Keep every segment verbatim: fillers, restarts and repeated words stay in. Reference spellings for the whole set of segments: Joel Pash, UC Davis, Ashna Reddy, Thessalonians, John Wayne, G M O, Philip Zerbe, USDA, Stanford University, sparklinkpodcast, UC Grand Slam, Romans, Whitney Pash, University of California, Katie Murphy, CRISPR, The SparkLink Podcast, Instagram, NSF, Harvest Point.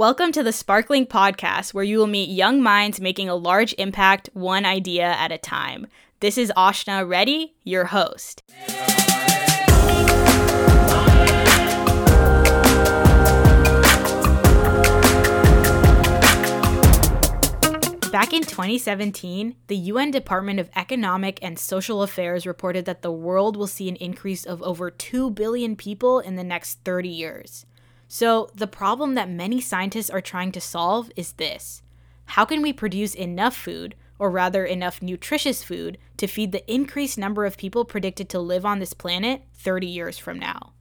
Welcome to the SparkLink Podcast, where you will meet young minds making a large impact, one idea at a time. This is Ashna Reddy, your host. Back in twenty seventeen, the U N Department of Economic and Social Affairs reported that the world will see an increase of over two billion people in the next thirty years. So the problem that many scientists are trying to solve is this. How can we produce enough food, or rather enough nutritious food, to feed the increased number of people predicted to live on this planet thirty years from now?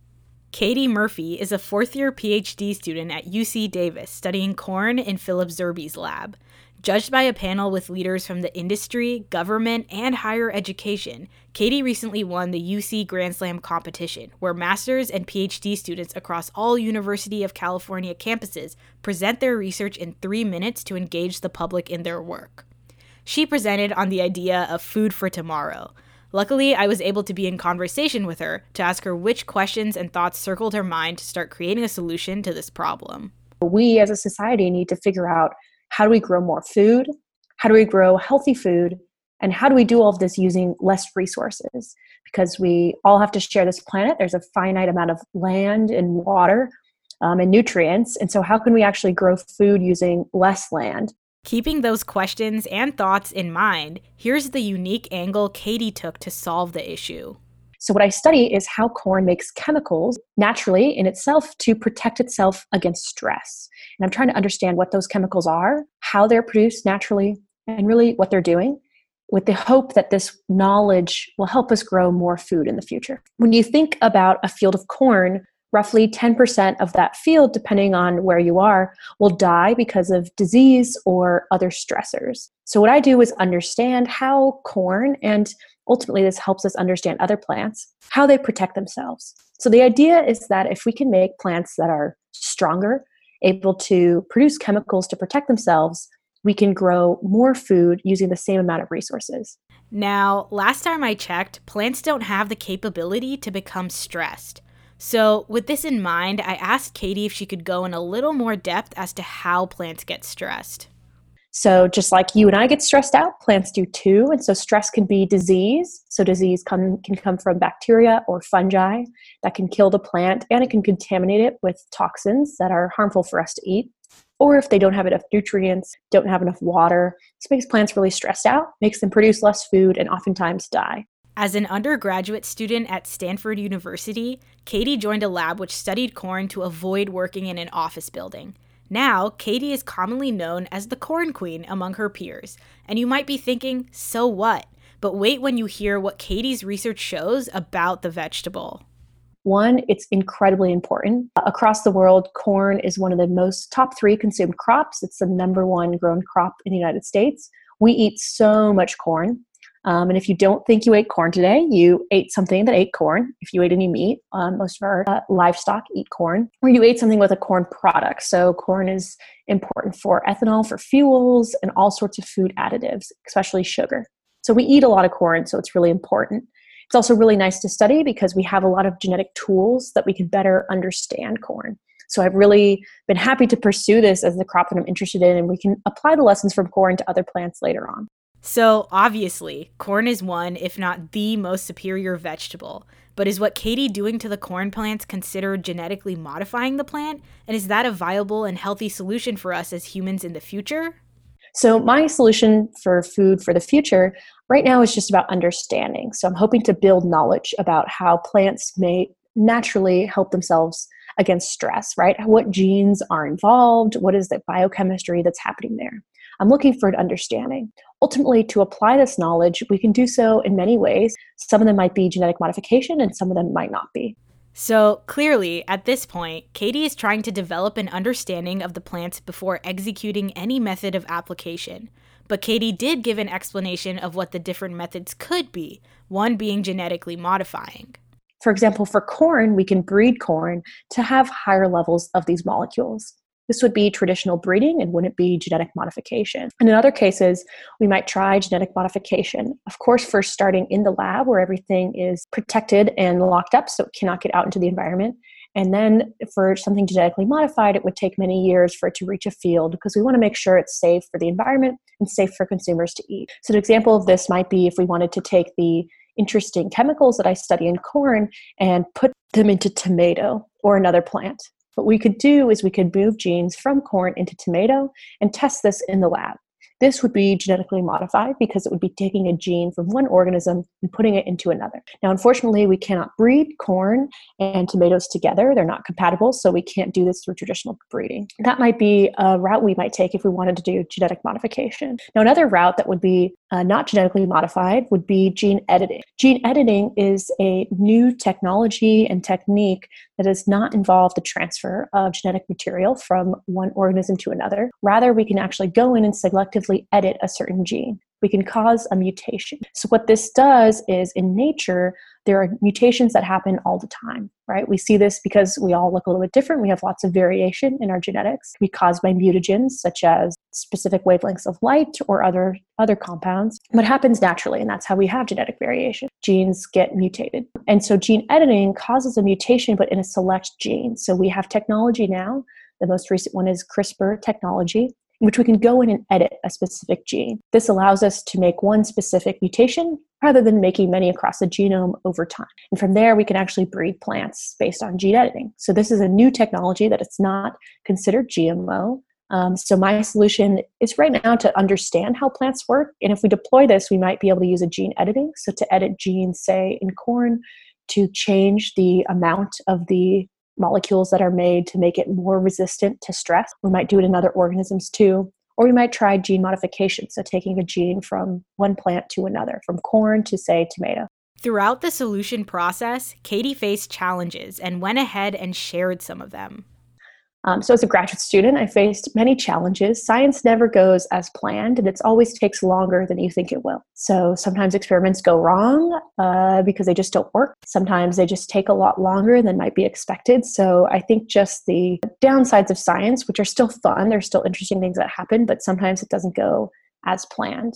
Katie Murphy is a fourth-year P H D student at U C Davis studying corn in Philip Zerbe's lab. Judged by a panel with leaders from the industry, government, and higher education, Katie recently won the U C Grand Slam competition, where master's and P H D students across all University of California campuses present their research in three minutes to engage the public in their work. She presented on the idea of food for tomorrow. Luckily, I was able to be in conversation with her to ask her which questions and thoughts circled her mind to start creating a solution to this problem. We as a society need to figure out, how do we grow more food? How do we grow healthy food? And how do we do all of this using less resources? Because we all have to share this planet. There's a finite amount of land and water um, and nutrients. And so how can we actually grow food using less land? Keeping those questions and thoughts in mind, here's the unique angle Katie took to solve the issue. So what I study is how corn makes chemicals naturally in itself to protect itself against stress. And I'm trying to understand what those chemicals are, how they're produced naturally, and really what they're doing, with the hope that this knowledge will help us grow more food in the future. When you think about a field of corn, roughly ten percent of that field, depending on where you are, will die because of disease or other stressors. So what I do is understand how corn, and ultimately this helps us understand other plants, how they protect themselves. So the idea is that if we can make plants that are stronger, able to produce chemicals to protect themselves, we can grow more food using the same amount of resources. Now, last time I checked, plants don't have the capability to become stressed. So with this in mind, I asked Katie if she could go in a little more depth as to how plants get stressed. So just like you and I get stressed out, plants do too. And so stress can be disease. So disease come, can come from bacteria or fungi that can kill the plant, and it can contaminate it with toxins that are harmful for us to eat. Or if they don't have enough nutrients, don't have enough water, this makes plants really stressed out, makes them produce less food, and oftentimes die. As an undergraduate student at Stanford University, Katie joined a lab which studied corn to avoid working in an office building. Now, Katie is commonly known as the corn queen among her peers, and you might be thinking, so what? But wait when you hear what Katie's research shows about the vegetable. One, it's incredibly important. Across the world, corn is one of the most top three consumed crops. It's the number one grown crop in the United States. We eat so much corn. Um, and if you don't think you ate corn today, you ate something that ate corn. If you ate any meat, um, most of our uh, livestock eat corn, or you ate something with a corn product. So corn is important for ethanol, for fuels, and all sorts of food additives, especially sugar. So we eat a lot of corn, so it's really important. It's also really nice to study because we have a lot of genetic tools that we can better understand corn. So I've really been happy to pursue this as the crop that I'm interested in, and we can apply the lessons from corn to other plants later on. So obviously, corn is one, if not the most superior vegetable. But is what Katie doing to the corn plants considered genetically modifying the plant? And is that a viable and healthy solution for us as humans in the future? So my solution for food for the future right now is just about understanding. So I'm hoping to build knowledge about how plants may naturally help themselves against stress, right? What genes are involved? What is the biochemistry that's happening there? I'm looking for an understanding. Ultimately, to apply this knowledge, we can do so in many ways. Some of them might be genetic modification, and some of them might not be. So clearly, at this point, Katie is trying to develop an understanding of the plants before executing any method of application. But Katie did give an explanation of what the different methods could be, one being genetically modifying. For example, for corn, we can breed corn to have higher levels of these molecules. This would be traditional breeding and wouldn't be genetic modification. And in other cases, we might try genetic modification. Of course, first starting in the lab where everything is protected and locked up so it cannot get out into the environment. And then for something genetically modified, it would take many years for it to reach a field because we want to make sure it's safe for the environment and safe for consumers to eat. So an example of this might be if we wanted to take the interesting chemicals that I study in corn and put them into tomato or another plant. What we could do is we could move genes from corn into tomato and test this in the lab. This would be genetically modified because it would be taking a gene from one organism and putting it into another. Now, unfortunately, we cannot breed corn and tomatoes together. They're not compatible, so we can't do this through traditional breeding. That might be a route we might take if we wanted to do genetic modification. Now, another route that would be uh, not genetically modified would be gene editing. Gene editing is a new technology and technique that does not involve the transfer of genetic material from one organism to another. Rather, we can actually go in and selectively edit a certain gene. We can cause a mutation. So what this does is in nature, there are mutations that happen all the time, right? We see this because we all look a little bit different. We have lots of variation in our genetics. We cause by mutagens such as specific wavelengths of light or other, other compounds. What happens naturally, and that's how we have genetic variation. Genes get mutated. And so gene editing causes a mutation, but in a select gene. So we have technology now. The most recent one is CRISPR technology, in which we can go in and edit a specific gene. This allows us to make one specific mutation rather than making many across the genome over time. And from there, we can actually breed plants based on gene editing. So this is a new technology that it's not considered G M O. Um, so my solution is right now to understand how plants work. And if we deploy this, we might be able to use a gene editing. So to edit genes, say, in corn, to change the amount of the molecules that are made to make it more resistant to stress. We might do it in other organisms too, or we might try gene modification. So taking a gene from one plant to another, from corn to, say, tomato. Throughout the solution process, Katie faced challenges and went ahead and shared some of them. Um, so as a graduate student, I faced many challenges. Science never goes as planned, and it always takes longer than you think it will. So sometimes experiments go wrong uh, because they just don't work. Sometimes they just take a lot longer than might be expected. So I think just the downsides of science, which are still fun, there's still interesting things that happen, but sometimes it doesn't go as planned.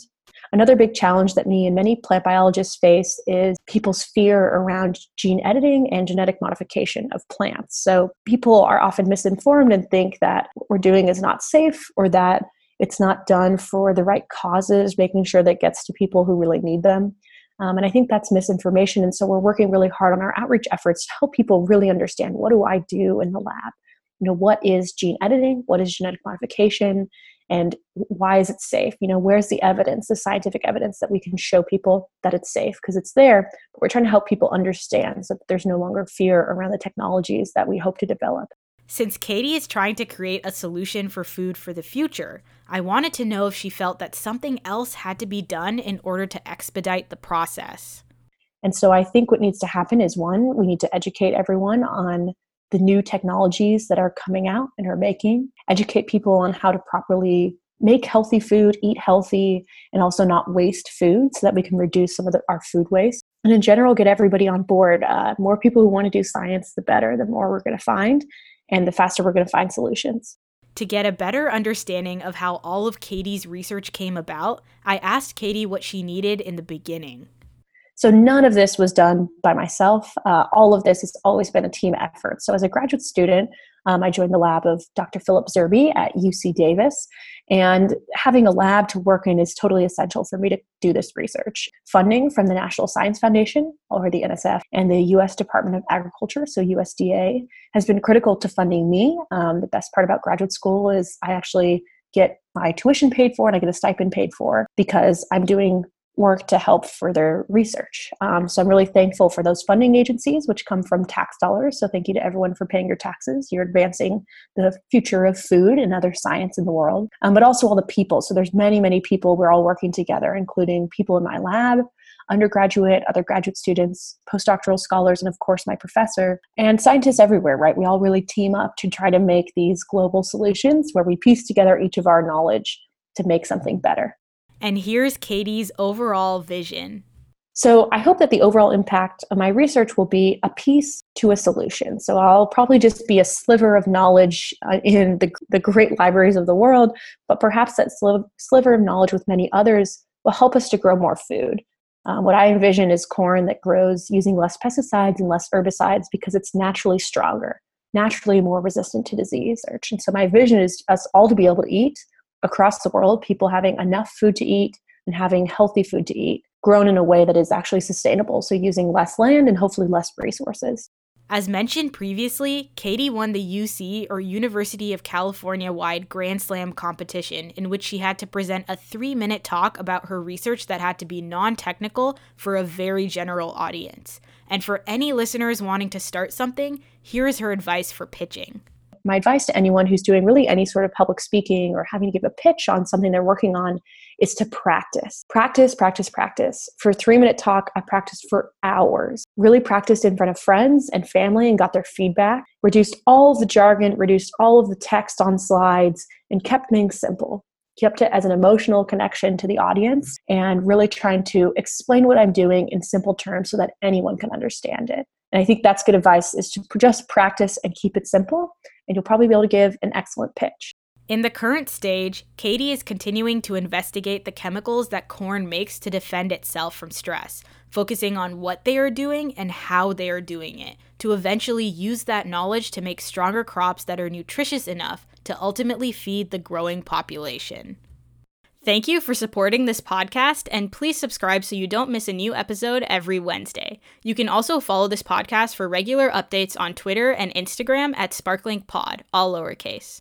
Another big challenge that me and many plant biologists face is people's fear around gene editing and genetic modification of plants. So people are often misinformed and think that what we're doing is not safe or that it's not done for the right causes, making sure that it gets to people who really need them. Um, and I think that's misinformation. And so we're working really hard on our outreach efforts to help people really understand, what do I do in the lab? You know, what is gene editing? What is genetic modification? And why is it safe? You know, where's the evidence, the scientific evidence that we can show people that it's safe? Because it's there, but we're trying to help people understand so that there's no longer fear around the technologies that we hope to develop. Since Katie is trying to create a solution for food for the future, I wanted to know if she felt that something else had to be done in order to expedite the process. And so I think what needs to happen is, one, we need to educate everyone on the new technologies that are coming out and are making, educate people on how to properly make healthy food, eat healthy, and also not waste food so that we can reduce some of the, our food waste. And in general, get everybody on board. Uh, more people who want to do science, the better, the more we're going to find, and the faster we're going to find solutions. To get a better understanding of how all of Katie's research came about, I asked Katie what she needed in the beginning. So none of this was done by myself. Uh, all of this has always been a team effort. So as a graduate student, um, I joined the lab of Doctor Philip Zerbe at U C Davis. And having a lab to work in is totally essential for me to do this research. Funding from the National Science Foundation, or the N S F, and the U S Department of Agriculture, so U S D A, has been critical to funding me. Um, the best part about graduate school is I actually get my tuition paid for and I get a stipend paid for because I'm doing work to help further research. Um, so I'm really thankful for those funding agencies, which come from tax dollars. So thank you to everyone for paying your taxes. You're advancing the future of food and other science in the world, um, but also all the people. So there's many, many people. We're all working together, including people in my lab, undergraduate, other graduate students, postdoctoral scholars, and of course my professor, and scientists everywhere, right? We all really team up to try to make these global solutions where we piece together each of our knowledge to make something better. And here's Katie's overall vision. So I hope that the overall impact of my research will be a piece to a solution. So I'll probably just be a sliver of knowledge uh, in the, the great libraries of the world, but perhaps that sl- sliver of knowledge with many others will help us to grow more food. Um, what I envision is corn that grows using less pesticides and less herbicides because it's naturally stronger. naturally more resistant to disease. And so my vision is us all to be able to eat across the world, people having enough food to eat and having healthy food to eat, grown in a way that is actually sustainable. So using less land and hopefully less resources. As mentioned previously, Katie won the U C, or University of California-wide Grand Slam competition, in which she had to present a three-minute talk about her research that had to be non-technical for a very general audience. And for any listeners wanting to start something, here is her advice for pitching. My advice to anyone who's doing really any sort of public speaking or having to give a pitch on something they're working on is to practice. Practice, practice, practice. For a three-minute talk, I practiced for hours. Really practiced in front of friends and family and got their feedback. Reduced all of the jargon, reduced all of the text on slides, and kept things simple. Kept it as an emotional connection to the audience and really trying to explain what I'm doing in simple terms so that anyone can understand it. And I think that's good advice, is to just practice and keep it simple, and you'll probably be able to give an excellent pitch. In the current stage, Katie is continuing to investigate the chemicals that corn makes to defend itself from stress, focusing on what they are doing and how they are doing it, to eventually use that knowledge to make stronger crops that are nutritious enough to ultimately feed the growing population. Thank you for supporting this podcast, and please subscribe so you don't miss a new episode every Wednesday. You can also follow this podcast for regular updates on Twitter and Instagram at SparkLink Pod, all lowercase.